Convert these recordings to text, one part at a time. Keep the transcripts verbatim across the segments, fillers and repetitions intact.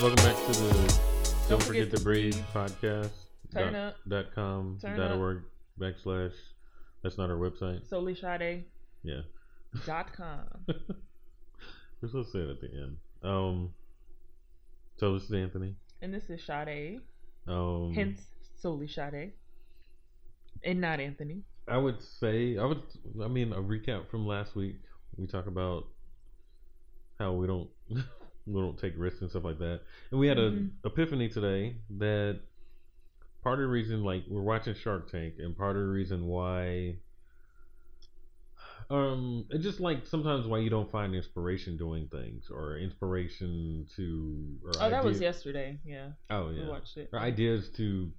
Welcome back to the Don't Forget to Breathe podcast. Turn dot, up. Dot com. Turn dot org. Backslash. That's not our website. Solely Shade. Yeah. Dot com. We're supposed to say it at the end. Um. So this is Anthony. And this is Shade. Um. Hence Solely Shade. And not Anthony. I would say I would. I mean, a recap from last week. We talk about how we don't. We don't take risks and stuff like that. And we had an mm-hmm. epiphany today that part of the reason, like, we're watching Shark Tank, and part of the reason why, um, it's just like sometimes why you don't find inspiration doing things or inspiration to. Or oh, ideas. That was yesterday. Yeah. Oh yeah. We watched it. Or ideas to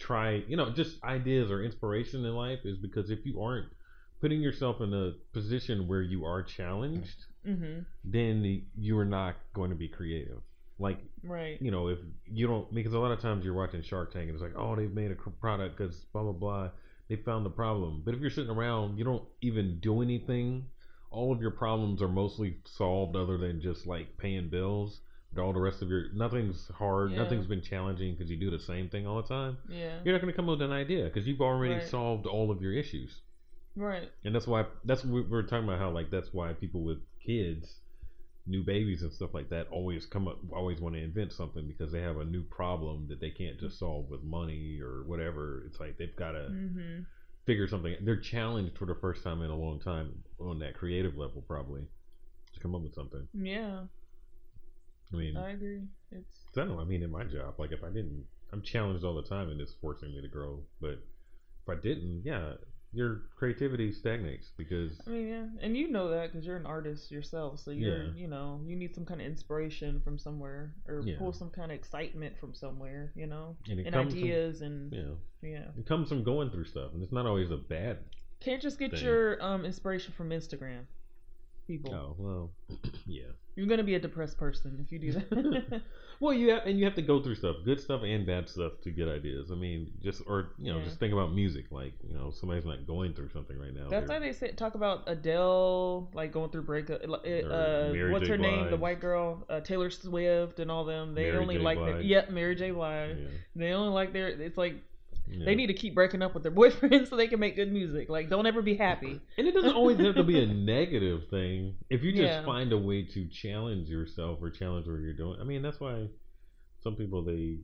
try, you know, just ideas or inspiration in life is because if you aren't putting yourself in a position where you are challenged. Mm-hmm. Then you are not going to be creative, like right. You know, if you don't, because a lot of times you're watching Shark Tank and it's like, oh, they've made a product because blah blah blah, they found the problem. But if you're sitting around, you don't even do anything. All of your problems are mostly solved other than just like paying bills. But all the rest of your nothing's hard, yeah. Nothing's been challenging because you do the same thing all the time. Yeah, you're not going to come up with an idea because you've already right. solved all of your issues. Right. And that's why that's we we're talking about how like that's why people with kids, new babies and stuff like that always come up always want to invent something because they have a new problem that they can't just solve with money or whatever. It's like they've got to mm-hmm. figure something. They're challenged for the first time in a long time on that creative level probably to come up with something. Yeah. I mean I agree. It's I don't know, I mean in my job, like if I didn't I'm challenged all the time and it's forcing me to grow. But if I didn't, yeah, your creativity stagnates because I mean yeah and you know that because you're an artist yourself so you're yeah. you know you need some kind of inspiration from somewhere or yeah. pull some kind of excitement from somewhere you know and, and ideas from, and yeah yeah it comes from going through stuff and it's not always a bad can't just get thing. Your um inspiration from Instagram people oh well yeah you're gonna be a depressed person if you do that. Well you have and you have to go through stuff, good stuff and bad stuff, to get ideas. I mean just or you know yeah. just think about music, like you know somebody's not going through something right now. That's why they say talk about Adele like going through breakup uh, uh what's J. her Blige. Name the white girl uh, Taylor Swift and all them they Mary only J. like their, yeah Mary J. Blige yeah. they only like their it's like yeah. They need to keep breaking up with their boyfriends so they can make good music. Like, don't ever be happy. And it doesn't always have to be a negative thing. If you just yeah. find a way to challenge yourself or challenge what you're doing. I mean, that's why some people, they,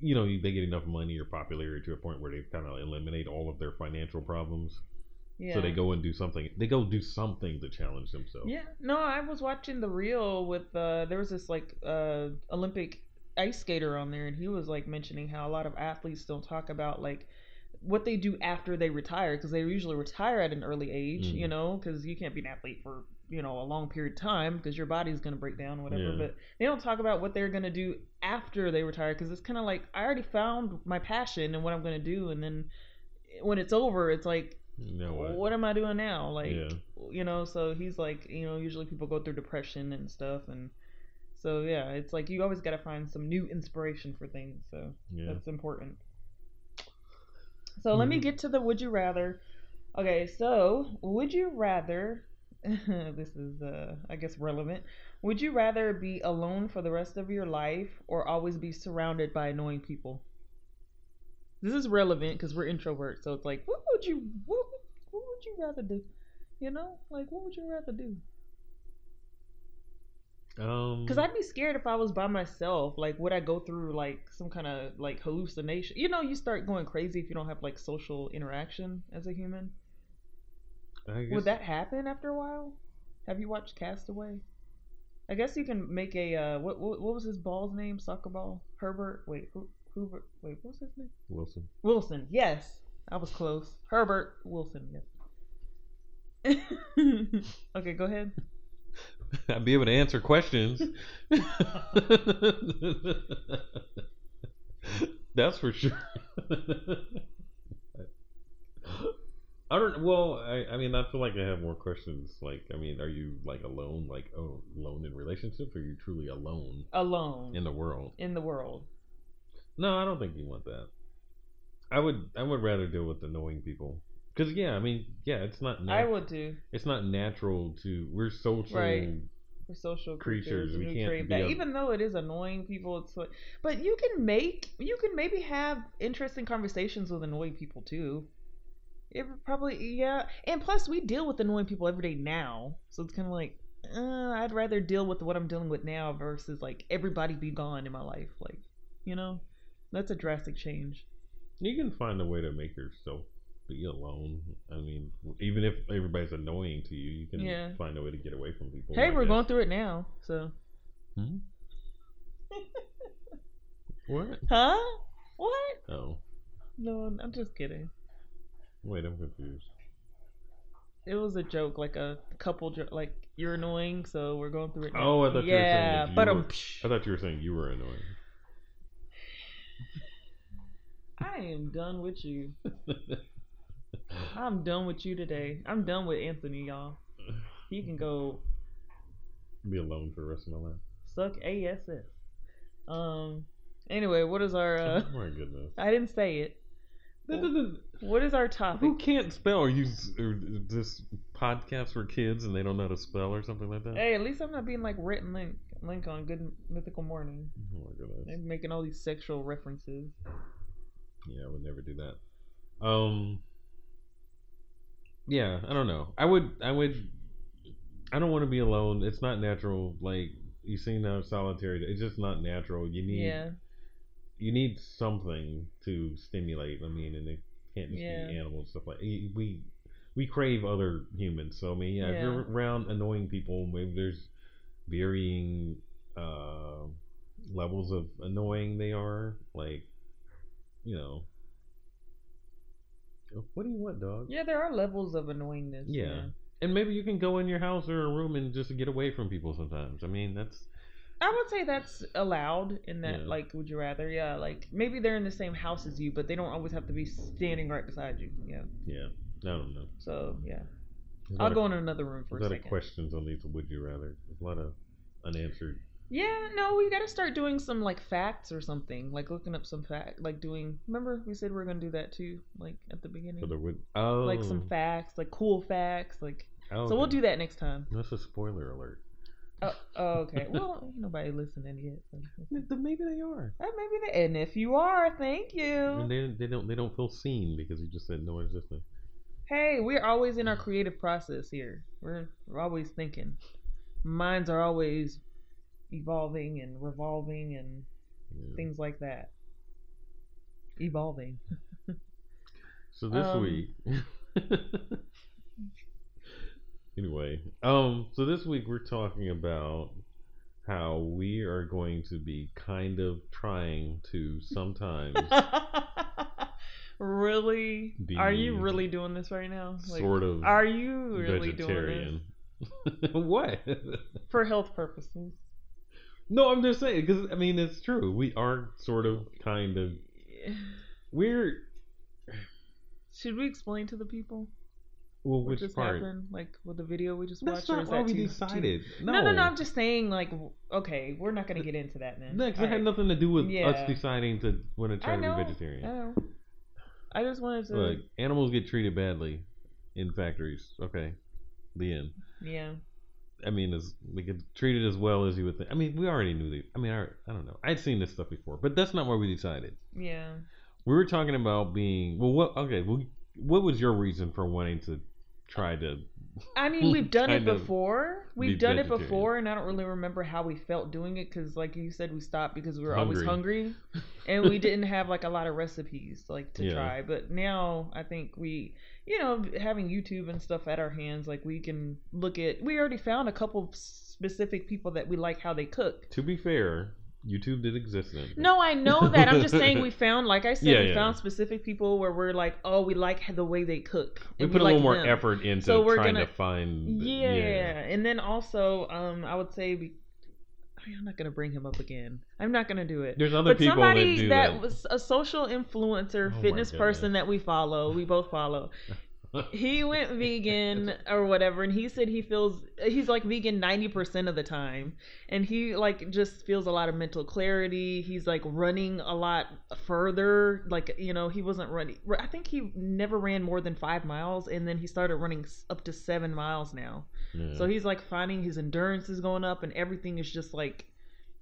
you know, they get enough money or popularity to a point where they kind of eliminate all of their financial problems. Yeah. So they go and do something. They go do something to challenge themselves. Yeah. No, I was watching the reel with, uh, there was this, like, uh, Olympic ice skater on there and he was like mentioning how a lot of athletes don't talk about like what they do after they retire because they usually retire at an early age mm. you know because you can't be an athlete for you know a long period of time because your body's going to break down or whatever yeah. but they don't talk about what they're going to do after they retire because it's kind of like I already found my passion and what I'm going to do and then when it's over it's like you know what? What am I doing now like yeah. you know so he's like you know usually people go through depression and stuff and so, yeah, it's like you always got to find some new inspiration for things. So, yeah. That's important. So, mm. let me get to the would you rather. Okay, so, would you rather, this is, uh, I guess, relevant. Would you rather be alone for the rest of your life or always be surrounded by annoying people? This is relevant because we're introverts. So, it's like, what would you, what, what would you rather do? You know, like, what would you rather do? Um, Cause I'd be scared if I was by myself. Like, would I go through like some kind of like hallucination? You know, you start going crazy if you don't have like social interaction as a human. I guess. Would that happen after a while? Have you watched Castaway? I guess you can make a uh, what, what what was his ball's name? Soccer ball? Herbert? Wait, who? Hoover? Wait, what was his name? Wilson. Wilson. Yes, I was close. Herbert Wilson. Yes. Okay, go ahead. I'd be able to answer questions. That's for sure. I don't. Well, I, I mean, I feel like I have more questions. Like, I mean, are you like alone? Like, oh, alone in relationships? Or are you truly alone? Alone in the world. In the world. No, I don't think you want that. I would. I would rather deal with annoying people. Because, yeah, I mean, yeah, it's not... Nat- I would, too. It's not natural to... We're social... Right. we're social creatures. creatures. We, we can't crave that. A... Even though it is annoying people, it's like, but you can make, you can maybe have interesting conversations with annoying people too. It probably, yeah. And plus, we deal with annoying people every day now, so it's kind of like, uh, I'd rather deal with what I'm dealing with now versus like everybody be gone in my life. Like, you know, that's a drastic change. You can find a way to make yourself be alone. I mean, even if everybody's annoying to you, you can yeah. find a way to get away from people. Hey, we're guess. going through it now, so. Hmm? What? Huh? What? Oh. No, I'm just kidding. Wait, I'm confused. It was a joke, like a couple joke, like you're annoying, so we're going through it now. Oh, I thought yeah, you were saying. Yeah, but were, um, I thought you were saying you were annoying. I am done with you. I'm done with you today. I'm done with Anthony, y'all. He can go be alone for the rest of my life. Suck ass. Um. Anyway, what is our? Uh, oh my goodness. I didn't say it. What is our topic? Who can't spell? Are you are this podcast for kids and they don't know how to spell or something like that? Hey, at least I'm not being like Rhett and Link, Link on Good Mythical Morning. Oh my goodness. They're making all these sexual references. Yeah, I would never do that. Um. Yeah, I don't know. I would, I would, I don't want to be alone. It's not natural. Like, you seem now solitary. It's just not natural. You need, yeah. you need something to stimulate. I mean, and it can't just yeah. be animals, stuff like we, we crave other humans. So I mean, yeah, yeah. if you're around annoying people, maybe there's varying uh, levels of annoying they are. Like, you know. What do you want, dog? Yeah, there are levels of annoyingness. Yeah. yeah. And maybe you can go in your house or a room and just get away from people sometimes. I mean, that's... I would say that's allowed in that, yeah. like, would you rather? Yeah, like, maybe they're in the same house as you, but they don't always have to be standing right beside you. Yeah. Yeah. I don't know. So, yeah. I'll go into another room for a second. A lot of questions on these would you rather. There's a lot of unanswered... Yeah, no, we gotta start doing some, like, facts or something. Like, looking up some facts, like, doing... Remember, we said we were gonna do that, too, like, at the beginning? So there would... Oh. Like, some facts, like, cool facts, like... Oh, so we'll do that next time. That's a spoiler alert. Oh, oh okay. Well, nobody listening yet. So. Maybe they are. Uh, maybe they... And if you are, thank you. And they, they don't they don't feel seen because you just said no one's listening. Hey, we're always in our creative process here. We're, we're always thinking. Minds are always... evolving and revolving and yeah. things like that. Evolving. So this um, week anyway, um so this week we're talking about how we are going to be kind of trying to sometimes really are you really doing this right now? Like, sort of are you really vegetarian. doing this? What? For health purposes. No, I'm just saying, because, I mean, it's true. We are sort of, kind of, we're... Should we explain to the people well, what which just part? happened? Like, with the video we just That's watched? That's not what that we too, decided. Too... No. no, no, no, I'm just saying, like, okay, we're not going to get into that then. No, because it right. had nothing to do with yeah. us deciding to want to try to be vegetarian. I know. I just wanted to... Look, animals get treated badly in factories. Okay. The end. Yeah. I mean, as we get treated as well as you would think. I mean, we already knew the. I mean, I, I don't know. I'd seen this stuff before, but that's not where we decided. Yeah. We were talking about being. Well, what? Okay. Well, what was your reason for wanting to try to? I mean, we've done it before. We've be done vegetarian. it before, and I don't really remember how we felt doing it because, like you said, we stopped because we were hungry. always hungry, and we didn't have like a lot of recipes like to yeah. try. But now I think we. You know, having YouTube and stuff at our hands, like we can look at. We already found a couple of specific people that we like how they cook. To be fair, YouTube did exist then. No, I know that. I'm just saying we found, like I said, yeah, we yeah. found specific people where we're like, oh, we like the way they cook. We put we a like little more them. effort into so we're trying gonna, to find. Yeah. yeah, and then also, um, I would say we. I'm not gonna bring him up again. I'm not gonna do it. There's other but people somebody that do that. That was a social influencer, oh fitness person that we follow. We both follow. He went vegan or whatever, and he said he feels he's like vegan ninety percent of the time, and he like just feels a lot of mental clarity. He's like running a lot further, like, you know, he wasn't running, I think he never ran more than five miles, and then he started running up to seven miles now. Yeah. So he's like finding his endurance is going up and everything is just like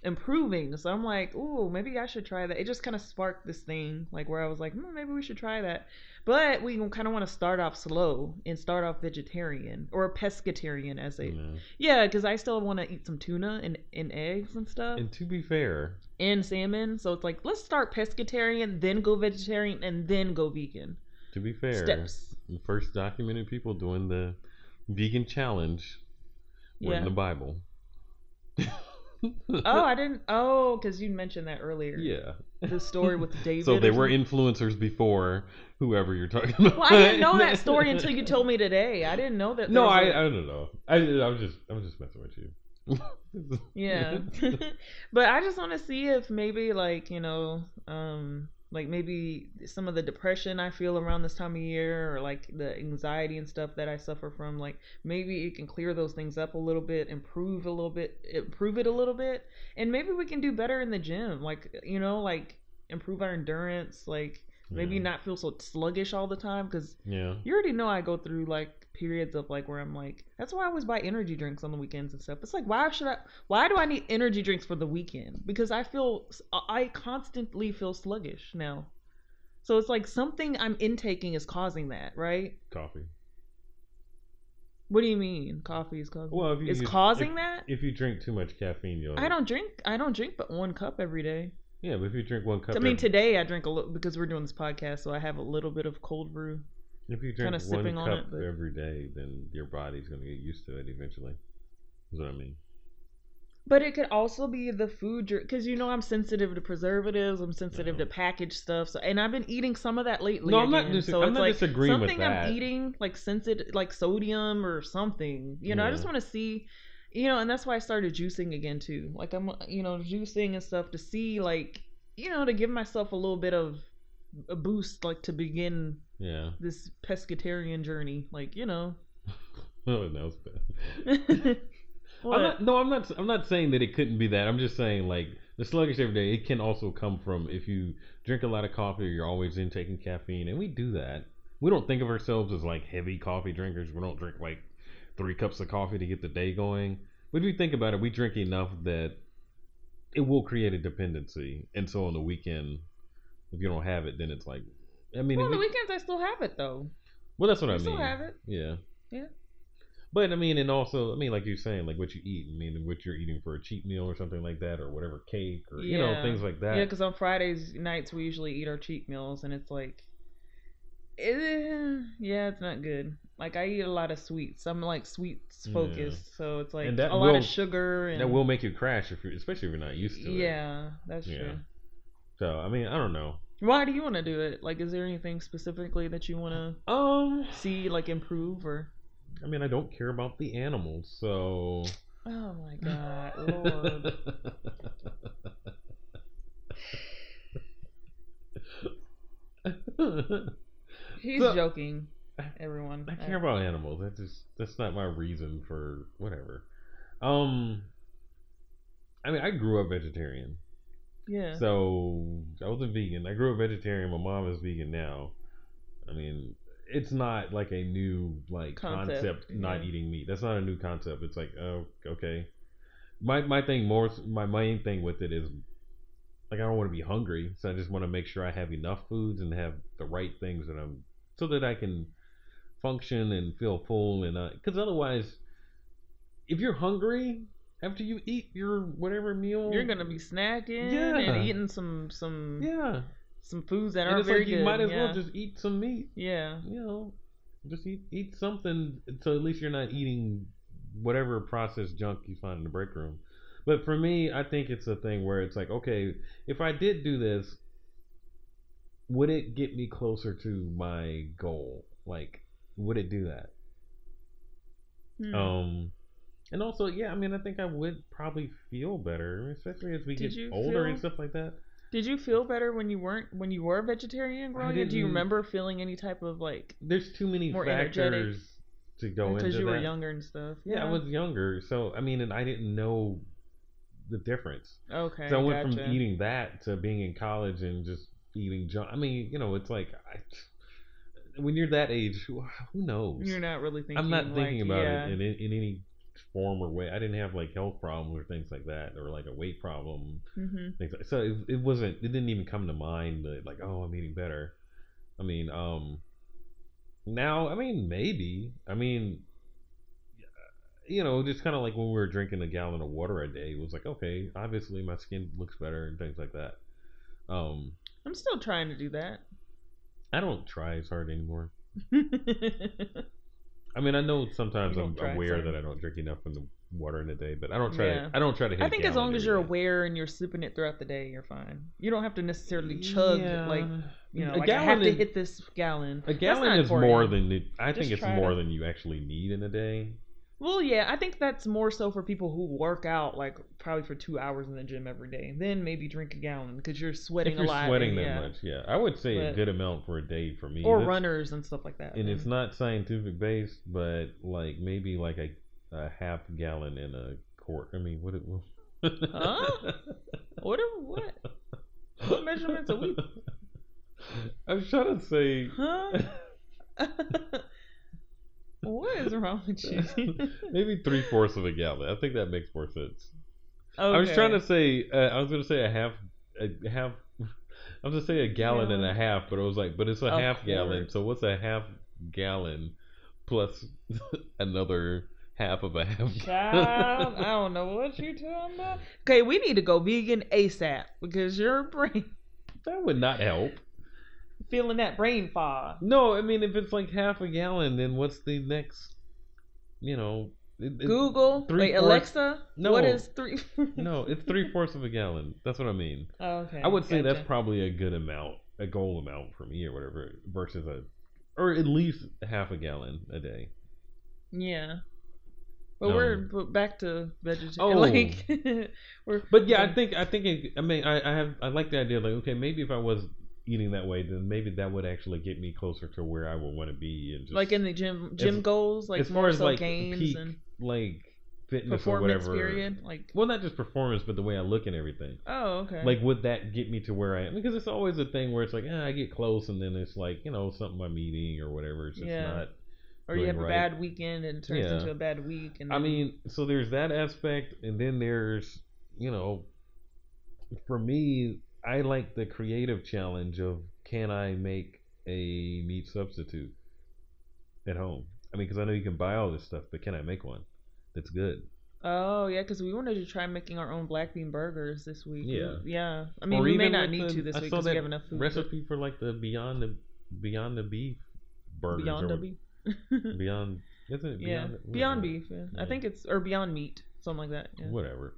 improving. So I'm like, ooh, maybe I should try that. It just kind of sparked this thing, like where I was like, mm, maybe we should try that. But we kind of want to start off slow and start off vegetarian or pescatarian, as they, yeah, yeah, because I still want to eat some tuna and, and eggs and stuff. And to be fair, and salmon. So it's like, let's start pescatarian, then go vegetarian, and then go vegan. To be fair, steps. The first documented people doing the vegan challenge were yeah. in the Bible. Oh, I didn't. Oh, because you mentioned that earlier. Yeah. The story with David. So they were influencers before whoever you're talking about. Well, I didn't know that story until you told me today. I didn't know that. No, I, a... I don't know. I, I'm just, I'm just messing with you. Yeah. But I just want to see if maybe, like, you know, um, like maybe some of the depression I feel around this time of year, or like the anxiety and stuff that I suffer from, like maybe it can clear those things up a little bit, improve a little bit, improve it a little bit. And maybe we can do better in the gym. Like, you know, like improve our endurance, like maybe yeah. not feel so sluggish all the time. Cause yeah. you already know I go through like periods of like where I'm like, that's why I always buy energy drinks on the weekends and stuff. It's like, why should I, why do I need energy drinks for the weekend? Because I feel, I constantly feel sluggish now. So it's like something I'm intaking is causing that, right? Coffee. What do you mean coffee is causing, well, if you, it's you, causing if, that? If you drink too much caffeine, you'll... I don't drink, I don't drink but one cup every day. Yeah, but if you drink one cup... I mean, every... today I drink a little, because we're doing this podcast, so I have a little bit of cold brew. If you drink one cup on it, but... every day, then your body's going to get used to it eventually. That's what I mean. But it could also be the food, because you know I'm sensitive to preservatives, I'm sensitive no. to packaged stuff, so, and I've been eating some of that lately. No, I'm again, not, dis- so I'm it's not like disagreeing with that. Something I'm eating, like sensitive, like sodium or something. You know, yeah. I just want to see... You know, and that's why I started juicing again too. Like I'm, you know, juicing and stuff to see, like, you know, to give myself a little bit of a boost, like to begin yeah. this pescatarian journey. Like, you know. Oh, that was bad. I'm not, no, I'm not. I'm not saying that it couldn't be that. I'm just saying, like, the sluggish every day. It can also come from if you drink a lot of coffee, or you're always intaking caffeine, and we do that. We don't think of ourselves as like heavy coffee drinkers. We don't drink like three cups of coffee to get the day going. But if you think about it, we drink enough that it will create a dependency. And so on the weekend, if you don't have it, then it's like, I mean, well, on the we, weekends I still have it though. Well, that's what I, I mean. Still have it. Yeah. Yeah. But I mean, and also, I mean, like you're saying, like what you eat. I mean, what you're eating for a cheat meal or something like that, or whatever, cake or yeah. you know, things like that. Yeah, because on Fridays nights we usually eat our cheat meals, and it's like, eh, yeah, it's not good. Like, I eat a lot of sweets. I'm, like, sweets-focused. Yeah. So, it's, like, a will, lot of sugar. And... That will make you crash, if you're, especially if you're not used to it. Yeah, that's yeah. true. So, I mean, I don't know. Why do you want to do it? Like, is there anything specifically that you want to um, see, like, improve? Or? I mean, I don't care about the animals, so... Oh, my God. Lord. He's so, joking. Everyone, I care about animals. That's just that's not my reason for whatever. Um, I mean, I grew up vegetarian. Yeah. So I wasn't vegan. I grew up vegetarian. My mom is vegan now. I mean, it's not like a new like concept. concept not yeah. eating meat. That's not a new concept. It's like, oh, okay. My my thing more my main thing with it is, like, I don't want to be hungry, so I just want to make sure I have enough foods and have the right things that I'm so that I can function and feel full, and because otherwise, if you're hungry after you eat your whatever meal, you're gonna be snacking yeah. and eating some some yeah some foods that aren't very good. You might as yeah. well just eat some meat. Yeah, you know, just eat eat something, so at least you're not eating whatever processed junk you find in the break room. But for me, I think it's a thing where it's like, okay, if I did do this, would it get me closer to my goal? Like, would it do that? Hmm. Um, and also, yeah, I mean, I think I would probably feel better, especially as we Did get older feel... and stuff like that. Did you feel better when you weren't when you were vegetarian growing up? Do you remember feeling any type of like? There's too many more factors to go into that. Because you were younger and stuff. Yeah, yeah, I was younger, so I mean, and I didn't know the difference. Okay, so I went gotcha. from eating that to being in college and just eating junk. I mean, you know, it's like I, when you're that age, who, who knows? You're not really thinking. I'm not thinking like, about yeah. it in, in any form or way. I didn't have like health problems or things like that, or like a weight problem. Mm-hmm. Things like, so it, it wasn't. It didn't even come to mind that like, oh, I'm eating better. I mean, um, now I mean maybe. I mean, you know, just kind of like when we were drinking a gallon of water a day, it was like, okay, obviously my skin looks better and things like that. Um, I'm still trying to do that. I don't try as hard anymore. I mean, I know sometimes I'm aware that I don't drink enough in the water in the day, but I don't try. Yeah. To, I don't try to. Hit I think as long as you're day. aware and you're sipping it throughout the day, you're fine. You don't have to necessarily chug yeah. like you know. A like I have is, to hit this gallon. A gallon is more you. than it, I Just think it's more to, than you actually need in a day. Well, yeah, I think that's more so for people who work out like probably for two hours in the gym every day. Then maybe drink a gallon because you're sweating if a you're lot. You're sweating and, that yeah. much, yeah. I would say but, a good amount for a day for me. Or that's, runners and stuff like that. And man. It's not scientific based, but like maybe like a, a half gallon in a quart. I mean, what it will. Huh? What? Are, what? What measurements are we? I'm trying to say. Huh? What is wrong with you? Maybe three fourths of a gallon. I think that makes more sense. Okay. I was trying to say. Uh, I was going to say a half. A half. I was going to say a gallon yeah. and a half, but it was like, but it's a of half course. gallon. So what's a half gallon plus another half of a half? Child, I don't know what you're talking about. Okay, we need to go vegan ASAP because your brain. That would not help. Feeling that brain fog. No, I mean, if it's like half a gallon, then what's the next, you know... It, Google? Wait, fourths, Alexa? No, what is three... No, it's three-fourths of a gallon. That's what I mean. Oh, okay. I would say gotcha. That's probably a good amount, a goal amount for me or whatever, versus a... Or at least half a gallon a day. Yeah. But um, we're back to vegetarian. Oh. Like, we're, but yeah, we're, I think... I think it, I mean, I, I have... I like the idea, like, okay, maybe if I was... eating that way, then maybe that would actually get me closer to where I would want to be, and just like in the gym, gym as, goals, like as far as like games peak, and like fitness or whatever. Period, like well, not just performance, but the way I look and everything. Oh, okay. Like, would that get me to where I am? Because it's always a thing where it's like, ah, I get close, and then it's like, you know, something I'm eating or whatever. It's just yeah. not. Or you have right. a bad weekend and it turns yeah. into a bad week. And then... I mean, so there's that aspect, and then there's, you know, for me. I like the creative challenge of can I make a meat substitute at home? I mean, because I know you can buy all this stuff, but can I make one that's good? Oh, yeah, because we wanted to try making our own black bean burgers this week. Yeah. Yeah. I mean, or we may not need the, to this I week because we have enough food. Recipe for like the Beyond the Beyond the Beef burgers. Beyond the Beef? Beyond, isn't it? Yeah. Beyond, Beyond Beef. Yeah. Yeah. I think it's, or Beyond Meat, something like that. Yeah. Whatever.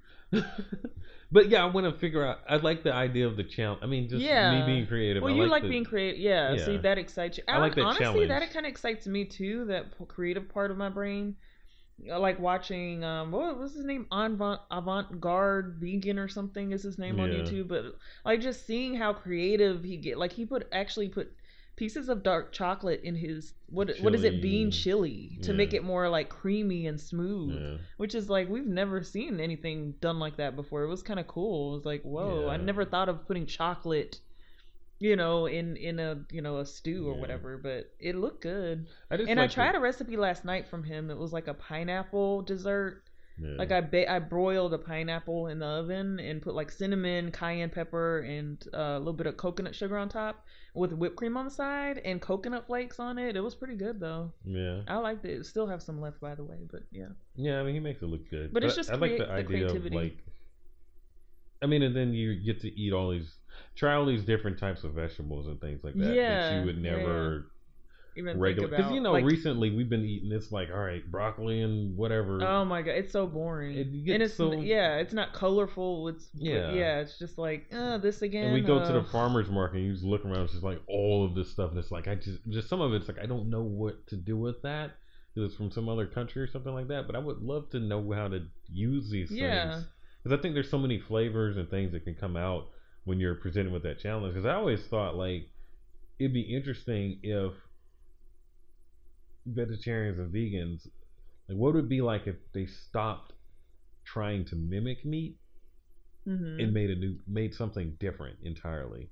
But yeah, I want to figure out. I like the idea of the challenge. I mean, just yeah. me being creative. Well, I you like, like the, being creative. Yeah, yeah. See, that excites you. I, I like that honestly, challenge. That kind of excites me too. That creative part of my brain. I like watching. Um, what was his name? Avant-Garde Vegan or something is his name yeah. on YouTube. But like just seeing how creative he get. Like he put actually put pieces of dark chocolate in his what chili. What is it? Bean chili to yeah. make it more like creamy and smooth, yeah. which is like we've never seen anything done like that before. It was kind of cool. It was like whoa, yeah. I never thought of putting chocolate, you know, in in a you know a stew or yeah. whatever. But it looked good. I just and like I tried the... a recipe last night from him. It was like a pineapple dessert. Yeah. Like I ba- I broiled a pineapple in the oven and put like cinnamon, cayenne pepper, and uh, a little bit of coconut sugar on top with whipped cream on the side and coconut flakes on it. It was pretty good though. Yeah, I liked it. Still have some left, by the way, but yeah. Yeah, I mean he makes it look good. But, but it's just I, crea- I like the, the idea creativity. Of like. I mean, and then you get to eat all these, try all these different types of vegetables and things like that yeah, that you would never. Yeah. Even regular because you know like, recently we've been eating this like all right broccoli and whatever oh my god it's so boring it and it's so, yeah it's not colorful it's yeah yeah it's just like oh, this again and we go uh, to the farmer's market and you just look around it's just like all of this stuff and it's like I just just some of it's like I don't know what to do with that because it's from some other country or something like that but I would love to know how to use these yeah. things because I think there's so many flavors and things that can come out when you're presented with that challenge. Because I always thought, like, it'd be interesting if vegetarians and vegans, like, what would it be like if they stopped trying to mimic meat mm-hmm. and made a new, made something different entirely?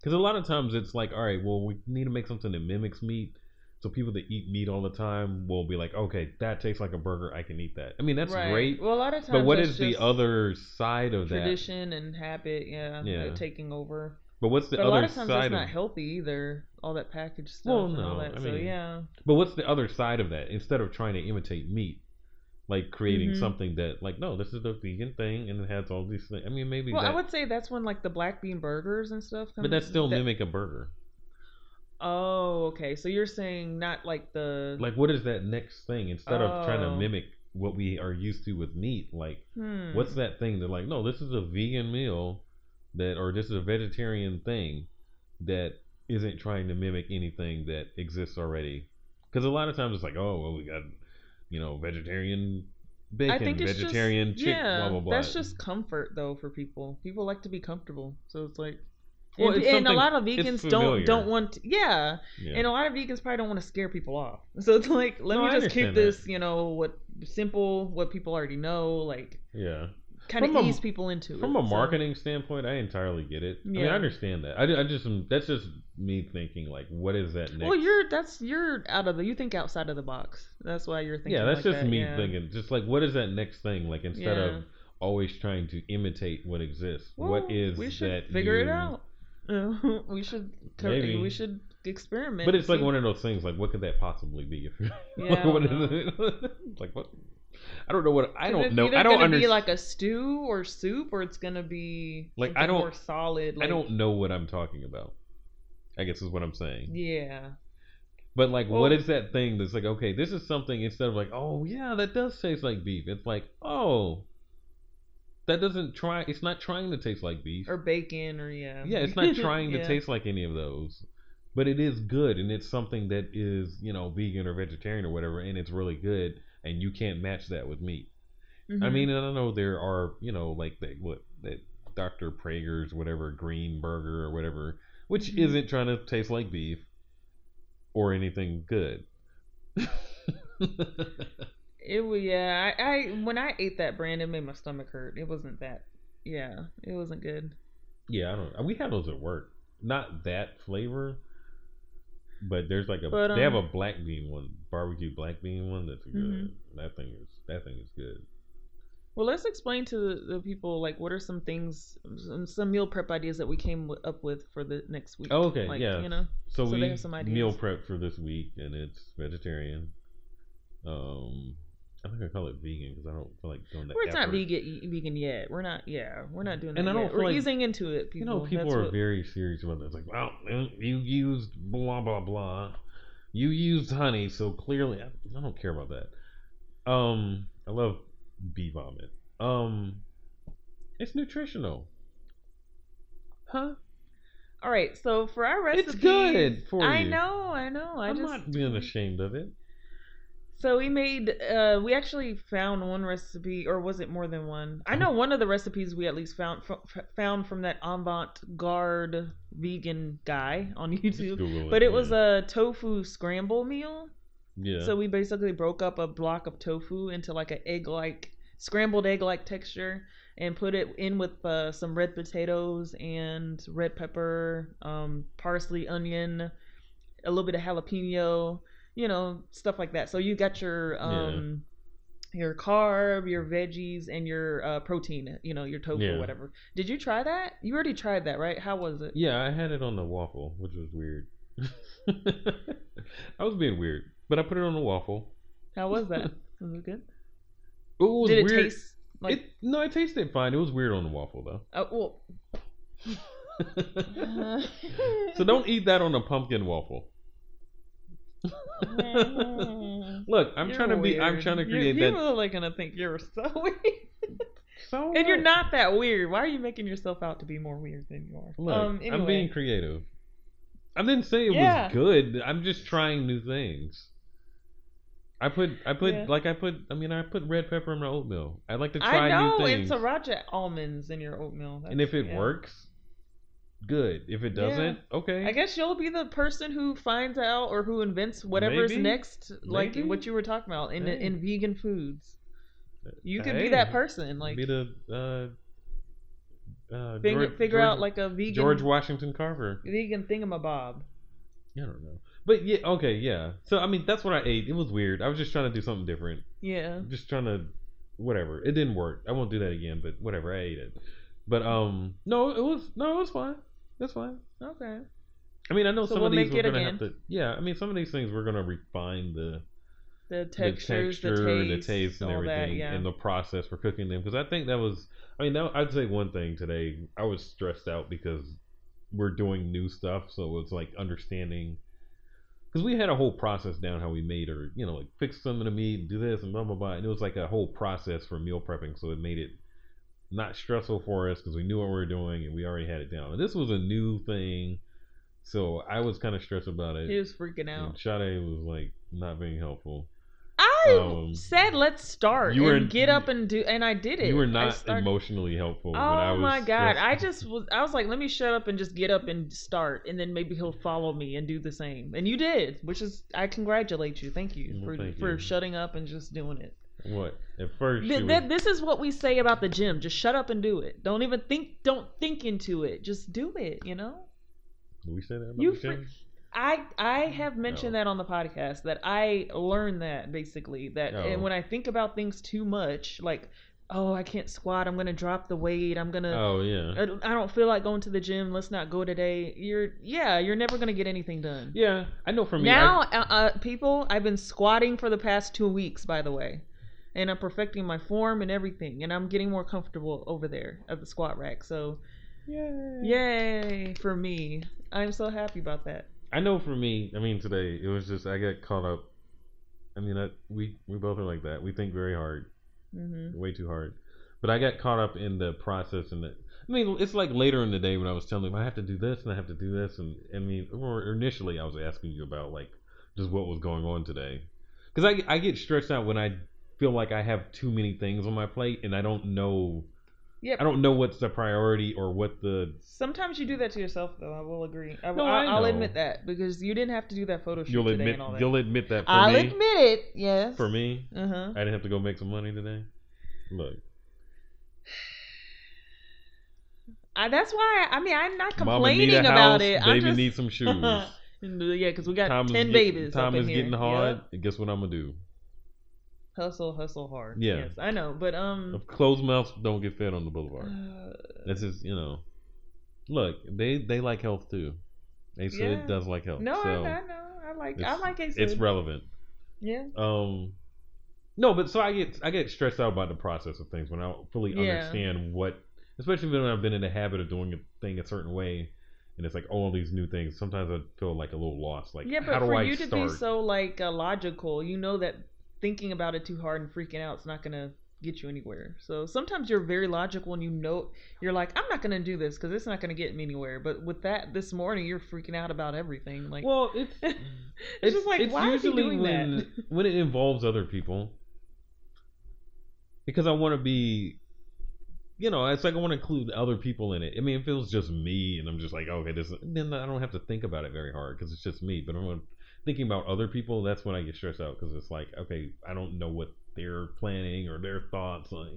Because a lot of times it's like, all right, well, we need to make something that mimics meat. So people that eat meat all the time will be like, okay, that tastes like a burger. I can eat that. I mean, that's right. great. Well, a lot of times, but what is the other side of tradition that? Tradition and habit, yeah, yeah. Like taking over. But what's the but other side? A lot of times that's of... not healthy either. All that packaged stuff well, no, and all that. I mean, so yeah. But what's the other side of that? Instead of trying to imitate meat, like creating mm-hmm. something that, like, no, this is the vegan thing, and it has all these things. I mean, maybe. Well, that... I would say that's when like the black bean burgers and stuff. Come but that still that... mimic a burger. Oh, okay. So you're saying not like the... Like, what is that next thing? Instead oh. of trying to mimic what we are used to with meat, like, hmm. what's that thing that, like, no, this is a vegan meal that, or this is a vegetarian thing that isn't trying to mimic anything that exists already? Because a lot of times it's like, oh, well, we got, you know, vegetarian bacon, I think it's vegetarian just, chicken, yeah, blah, blah, blah. That's just comfort, though, for people. People like to be comfortable. So it's like... Well, and, and a lot of vegans don't don't want to, yeah. yeah, and a lot of vegans probably don't want to scare people off. So it's like, let no, me just keep this, that. you know, what simple, what people already know, like, yeah, kind of ease people into. From it, a marketing so. standpoint, I entirely get it. Yeah. I mean, I understand that. I, I just that's just me thinking, like, what is that next? Well, you're that's you're out of the you think outside of the box. That's why you're thinking. Yeah, that's like just that. me yeah. thinking. Just like, what is that next thing? Like, instead yeah. of always trying to imitate what exists, well, what is we should that figure you, it out. we should Maybe. we should experiment. But it's like one of those things. Like, what could that possibly be? If yeah, like, what is it? like what? I don't know what. I don't know. I don't understand. It's gonna be like a stew or soup, or it's gonna be like I don't more solid. Like, I don't know what I'm talking about. I guess is what I'm saying. Yeah. But like, well, what is that thing that's like? Okay, this is something. Instead of like, oh yeah, that does taste like beef. It's like, oh. That doesn't try... It's not trying to taste like beef. Or bacon, or yeah. Yeah, it's not trying yeah. to taste like any of those. But it is good, and it's something that is, you know, vegan or vegetarian or whatever, and it's really good, and you can't match that with meat. Mm-hmm. I mean, I don't know, there are, you know, like, the, what, that Doctor Praeger's, whatever, green burger or whatever, which mm-hmm. isn't trying to taste like beef or anything good. It was, yeah, I, I when I ate that brand, it made my stomach hurt. It wasn't that, yeah, it wasn't good. Yeah, I don't. We had those at work. Not that flavor, but there's like a but, um, they have a black bean one, barbecue black bean one. That's good. Mm-hmm. That thing is that thing is good. Well, let's explain to the, the people, like, what are some things, some, some meal prep ideas that we came up with for the next week. Oh, okay, like, yeah, you know, so, so we they have some ideas. Meal prep for this week, and it's vegetarian. Um. I'm not gonna call it vegan because I don't feel like doing that. We're effort. not vegan, vegan yet. We're not. Yeah, we're not doing that. And I don't. Yet. We're like, easing into it. People. You know, people That's are what... very serious about this. Like, well, you used blah blah blah. You used honey, so clearly, I, I don't care about that. Um, I love bee vomit. Um, it's nutritional, huh? All right. So for our recipe, it's good for you. I know. I know. I I'm just, not being ashamed of it. So we made, uh, we actually found one recipe, or was it more than one? I know one of the recipes we at least found f- found from that avant-garde vegan guy on YouTube. But it, it was yeah. a tofu scramble meal. Yeah. So we basically broke up a block of tofu into like an egg-like, scrambled egg-like texture and put it in with uh, some red potatoes and red pepper, um, parsley, onion, a little bit of jalapeno. You know, stuff like that. So you got your um, yeah. your carb, your veggies, and your uh, protein. You know, your tofu, yeah. or whatever. Did you try that? You already tried that, right? How was it? Yeah, I had it on the waffle, which was weird. I was being weird, but I put it on the waffle. How was that? Was it good? It was Did it weird. taste like? It, no, it tasted fine. It was weird on the waffle though. Oh uh, well. So don't eat that on a pumpkin waffle. Look, I'm you're trying to weird. be. I'm trying to create you're, that. People are gonna think you're so weird. So and you're not that weird. Why are you making yourself out to be more weird than you are? Look, um, anyway. I'm being creative. I didn't say it yeah. was good. I'm just trying new things. I put, I put, yeah. like I put. I mean, I put red pepper in my oatmeal. I like to try I know, new things. I know, and sriracha almonds in your oatmeal. That's, and if it yeah. works, good. If it doesn't, yeah. okay. I guess you'll be the person who finds out or who invents whatever's Maybe. next, like Maybe. what you were talking about in hey. in vegan foods. You could hey. be that person, like be the uh, uh, figure, George, figure George, out like a vegan George Washington Carver vegan thingamabob. I don't know, but yeah, okay, yeah. So I mean, that's what I ate. It was weird. I was just trying to do something different. Yeah, just trying to whatever. It didn't work. I won't do that again. But whatever, I ate it. But um, no, it was no, it was fine. That's fine. Okay. I mean, I know so some we'll of these we're gonna again. have to. Yeah, I mean, some of these things we're gonna refine the the textures, the, texture, the taste, the taste and everything, that, yeah. and the process for cooking them. Because I think that was. I mean, that, I'd say one thing today. I was stressed out because we're doing new stuff, so it's like understanding. Because we had a whole process down how we made or you know, like fix some of the meat, do this and blah blah blah, and it was like a whole process for meal prepping, so it made it not stressful for us because we knew what we were doing and we already had it down. And this was a new thing, so I was kind of stressed about it. He was freaking out. And Sade was like not being helpful. I um, said, "Let's start." You were, and get up and do, and I did it. You were not emotionally helpful. Oh when I was my god! Stressed. I just was. I was like, "Let me shut up and just get up and start, and then maybe he'll follow me and do the same." And you did, which is I congratulate you. Thank you well, for thank for you. shutting up and just doing it. What at first? Th- th- was... This is what we say about the gym: just shut up and do it. Don't even think. Don't think into it. Just do it. You know. We say that about you the gym. Fr- I I have mentioned no. that on the podcast that I learned that basically that no. and when I think about things too much, like, oh, I can't squat, I'm gonna drop the weight, I'm gonna oh yeah I don't, I don't feel like going to the gym, let's not go today. You're yeah you're never gonna get anything done. Yeah, I know for me now I, uh, people I've been squatting for the past two weeks by the way, and I'm perfecting my form and everything, and I'm getting more comfortable over there at the squat rack. So yay yay for me, I'm so happy about that. I know for me, I mean, today, it was just, I got caught up. I mean, I, we, we both are like that. We think very hard. Mm-hmm. Way too hard. But I got caught up in the process. And the, I mean, it's like later in the day when I was telling you, I have to do this and I have to do this. And I mean, or initially I was asking you about, like, just what was going on today. Because I, I get stressed out when I feel like I have too many things on my plate and I don't know. Yep. I don't know what's the priority or what the... Sometimes you do that to yourself, though. I will agree. I, no, I, I I'll admit that because you didn't have to do that photo shoot you'll today admit, and all that. You'll admit that for I'll me. I'll admit it, yes. For me, uh-huh. I didn't have to go make some money today. Look. I, that's why, I mean, I'm not complaining about house, it. Baby I'm just... needs some shoes. Yeah, because we got Tom ten get, babies Tom is getting here. hard. Yep. And guess what I'm going to do? Hustle, hustle hard. Yeah. Yes, I know, but um. closed mouths don't get fed on the boulevard. Uh, That's just you know. Look, they they like health too. A Sid yeah. does like health. No, so I, I know. I like I like A Sid. It's relevant. Yeah. Um. No, but so I get I get stressed out about the process of things when I don't fully yeah. understand what, especially when I've been in the habit of doing a thing a certain way. And it's like all these new things. Sometimes I feel like a little lost. Like yeah, but how do for I you start? To be so like uh, logical, you know that. Thinking about it too hard and freaking out, it's not gonna get you anywhere. So sometimes you're very logical and you know you're like, I'm not gonna do this because it's not gonna get me anywhere. But with that this morning, you're freaking out about everything. Like, well, it's it's, it's just like it's why usually is he doing when, that? When it involves other people, because I want to be, you know, it's like I want to include other people in it. I mean, if it was just me and I'm just like, okay, this, then I don't have to think about it very hard because it's just me. But I'm gonna. Thinking about other people, that's when I get stressed out because it's like, okay, I don't know what they're planning or their thoughts. Like,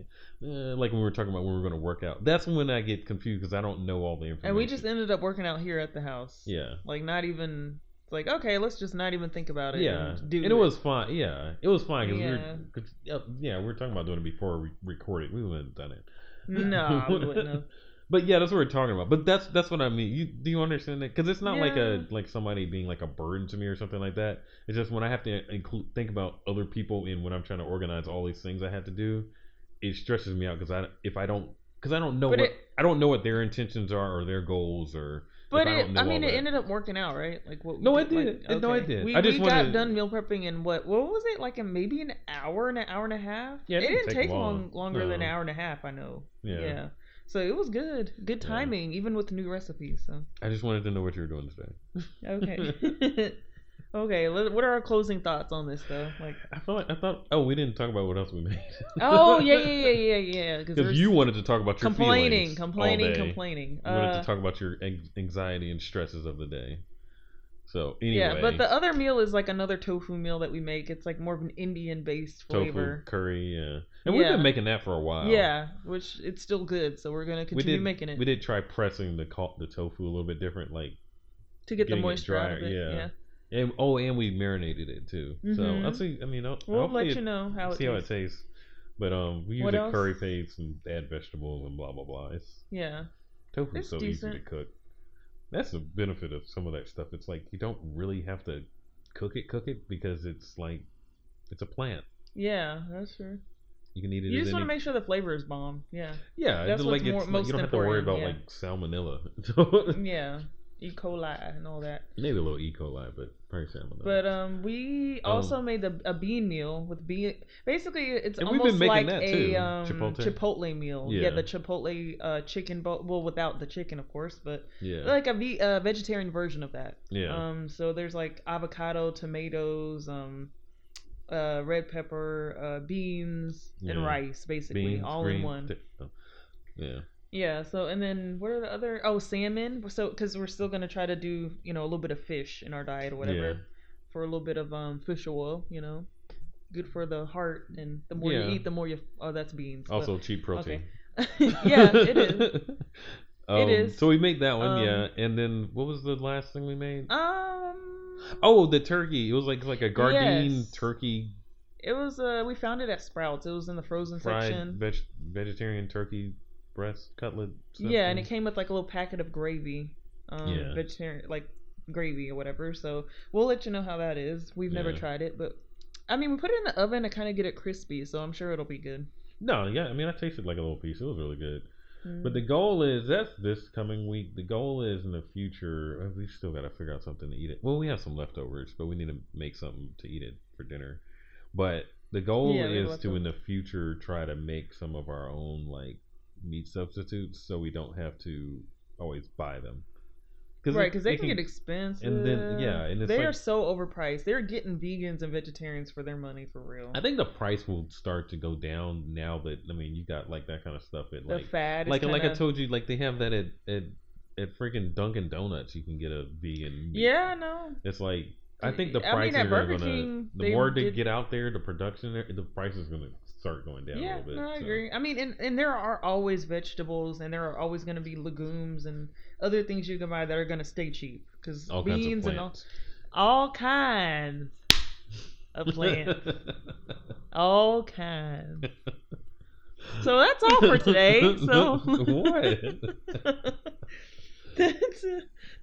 eh, like when we were talking about when we were going to work out. That's when I get confused because I don't know all the information. And we just ended up working out here at the house. Yeah. Like not even, it's like, okay, let's just not even think about it. Yeah. And, do and it, it was fine. Yeah. It was fine because yeah. we were, yeah, we were talking about doing it before we recorded. We wouldn't have done it. No, we wouldn't have. But yeah, that's what we're talking about. But that's that's what I mean. You do you understand that? Because it's not yeah. like a like somebody being like a burden to me or something like that. It's just when I have to include think about other people and when I'm trying to organize all these things I have to do, it stresses me out because I if I don't because I don't know but what it, I don't know what their intentions are or their goals or. But I, it, I mean, it that. ended up working out, right? Like what? No, it did. Like, okay. No, it did. We, I just we wanted... got done meal prepping in what? What was it like? In maybe an hour, an hour and a half. Yeah, it, it didn't take, take long, long longer no. than an hour and a half. I know. Yeah. yeah. So it was good. Good timing, yeah. even with the new recipes. So I just wanted to know what you were doing today. Okay. Okay, what are our closing thoughts on this though? Like, I feel like I thought. Oh, we didn't talk about what else we made. Oh yeah, yeah, yeah, yeah, yeah. Because you wanted to talk about your complaining, feelings complaining, all day. complaining. You uh, wanted to talk about your anxiety and stresses of the day. So anyway, yeah. But the other meal is like another tofu meal that we make. It's like more of an Indian-based flavor. Tofu curry, yeah. And yeah. we've been making that for a while. Yeah, which it's still good. So we're gonna continue we did, making it. We did try pressing the the tofu a little bit different, like to get the moisture out of it. Yeah. yeah. And, oh, and we marinated it too. Mm-hmm. So I'll see. I mean, I'll, we'll let you it, know how it see tastes. how it tastes. But um, we use a curry paste and add vegetables and blah blah blah. It's, yeah, tofu is so decent. easy to cook. That's the benefit of some of that stuff. It's like you don't really have to cook it, cook it because it's like it's a plant. Yeah, that's true. You can eat it. You just want to make sure the flavor is bomb. Yeah. Yeah, that's like, what's it's, more, like most you don't have to worry about yeah. like salmonella. yeah. E. coli and all that. Maybe a little E. coli, but probably salmonella. But um, we also um, made the, a bean meal with bean. Basically, it's almost like a um, Chipotle. Chipotle meal. Yeah, yeah the Chipotle uh, chicken bowl. Well, without the chicken, of course, but yeah. like a ve- uh, vegetarian version of that. Yeah. Um. So there's like avocado, tomatoes, um, uh, red pepper, uh, beans, yeah. and rice, basically, beans, all green, in one. Th- oh. Yeah. Yeah, so, and then what are the other, oh, salmon, so, because we're still going to try to do, you know, a little bit of fish in our diet or whatever, yeah. for a little bit of um fish oil, you know, good for the heart, and the more yeah. you eat, the more you, oh, that's beans. Also but, cheap protein. Okay. yeah, it is. um, it is. So we made that one, um, yeah, and then what was the last thing we made? Um. Oh, the turkey, it was like like a Gardein yes. turkey. It was, uh, we found it at Sprouts, it was in the frozen fried section. Fried veg- vegetarian turkey. Breast cutlet stuff yeah and it came with like a little packet of gravy um yeah. vegetarian like gravy or whatever, so we'll let you know how that is. We've yeah. never tried it, but I mean we put it in the oven to kind of get it crispy, so I'm sure it'll be good. No yeah I mean I tasted like a little piece, it was really good. mm. But the goal is that's this coming week the goal is in the future we still got to figure out something to eat it. Well, we have some leftovers, but we need to make something to eat it for dinner. But the goal yeah, is to in the future try to make some of our own like meat substitutes, so we don't have to always buy them. Cause right, because they, they can, can get expensive. And then yeah, and it's they like, are so overpriced. They're getting vegans and vegetarians for their money for real. I think the price will start to go down now that I mean you got like that kind of stuff at like the fad. Like is like kinda... I told you, like they have that at at, at freaking Dunkin' Donuts. You can get a vegan. Meat. Yeah, no. It's like I think the prices I mean, are gonna. King, the more they did... get out there, the production, the price is gonna. Start going down yeah, a little bit. No, I so. agree. I mean, and, and there are always vegetables, and there are always going to be legumes and other things you can buy that are going to stay cheap because beans and all, all kinds of plants, all kinds. So that's all for today. So what? that's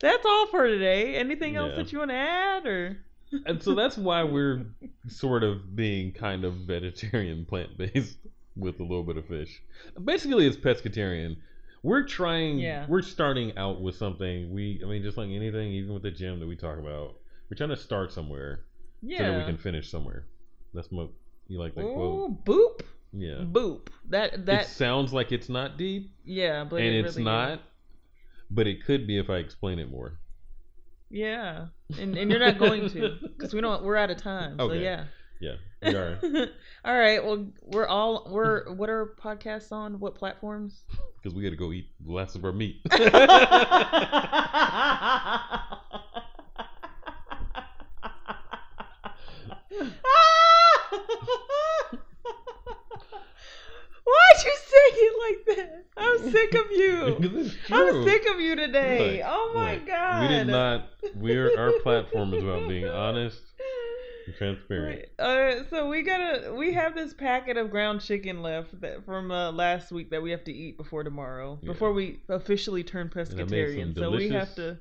that's all for today. Anything else yeah. that you want to add or? And so that's why we're sort of being kind of vegetarian, plant-based with a little bit of fish. Basically, it's pescatarian. We're trying, yeah. we're starting out with something. We, I mean, just like anything, even with the gym that we talk about, we're trying to start somewhere yeah. so that we can finish somewhere. That's my, you like that Ooh, quote? Boop. Yeah. Boop. That, that. It sounds like it's not deep. Yeah, but and it it's really not, is. But it could be if I explain it more. Yeah, and and you're not going to because we don't. We're out of time. So okay. yeah, yeah, we are. all right. Well, we're all we're. What are podcasts on? What platforms? Because we got to go eat the last of our meat. Why'd you say it like that? I'm sick of you. I'm sick of you today. Like, oh my like, god. We did not. We're our platform is about being honest and transparent. Uh, so we gotta. We have this packet of ground chicken left that, from uh, last week that we have to eat before tomorrow, yeah. before we officially turn pescatarian. So we have to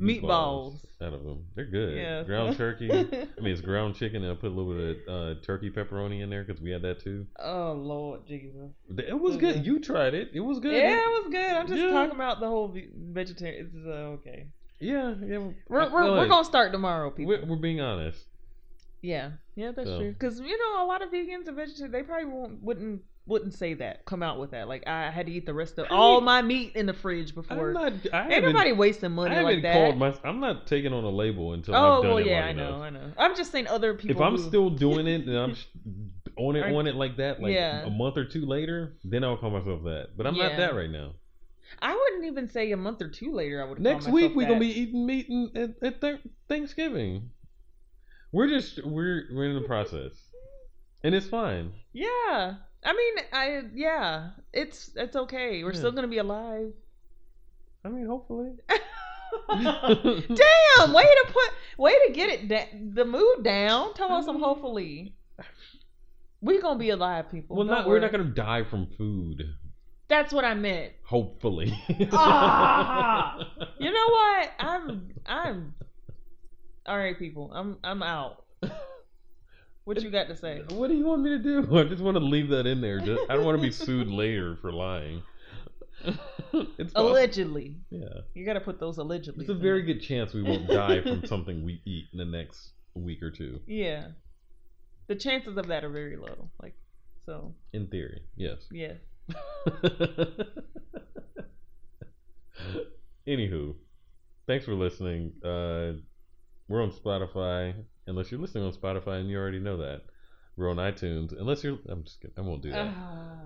meatballs out of them. They're good. Yeah. Ground turkey. I mean, it's ground chicken, and I put a little bit of uh, turkey pepperoni in there because we had that too. Oh Lord Jesus! It was good. You tried it. It was good. Yeah, it was good. I'm just yeah. talking about the whole vegetarian. It's uh, okay. Yeah, yeah. We're we're, like, we're gonna start tomorrow, people. We're, we're being honest. Yeah, yeah, that's so. true. Because you know, a lot of vegans and vegetarians, they probably won't, wouldn't wouldn't say that, come out with that. Like, I had to eat the rest of I all mean, my meat in the fridge before. I'm not, I everybody wasting money I like that. My, I'm not taking on a label until oh, I've done well, it yeah, long I know, enough. I know. I'm just saying other people. If who, I'm still doing it and I'm on it, are, on it like that, like yeah. a month or two later, then I'll call myself that. But I'm yeah. not that right now. I wouldn't even say a month or two later. I would. Next call week we're gonna be eating meat in, at, at th- Thanksgiving. We're just we're we're in the process, and it's fine. Yeah, I mean, I yeah, it's it's okay. We're yeah. still gonna be alive. I mean, hopefully. Damn, way to put way to get it da- the mood down. Tell us, I'm hopefully. We're gonna be alive, people. Well, not, we're not gonna die from food. That's what I meant. Hopefully. Ah, you know what? I'm I'm all right, people. I'm I'm out. What you got to say? What do you want me to do? I just want to leave that in there. I don't want to be sued later for lying. It's allegedly. Awesome. Yeah. You got to put those allegedly. It's a very good chance we won't die from something we eat in the next week or two. Yeah. The chances of that are very low. Like so. In theory, yes. Yes. Anywho, thanks for listening. Uh, we're on Spotify. Unless you're listening on Spotify and you already know that. We're on iTunes. Unless you're, I'm just kidding. I won't do that. Uh,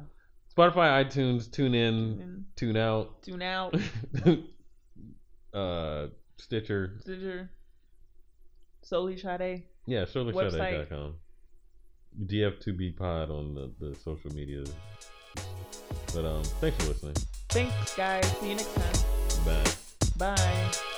Spotify, iTunes, tune in, tune out, tune out. uh, Stitcher, Stitcher, Solely Shade. Yeah, solely shade dot com. D F two B pod on the, the social media. But um, thanks for listening. Thanks, guys. See you next time. Bye. Bye.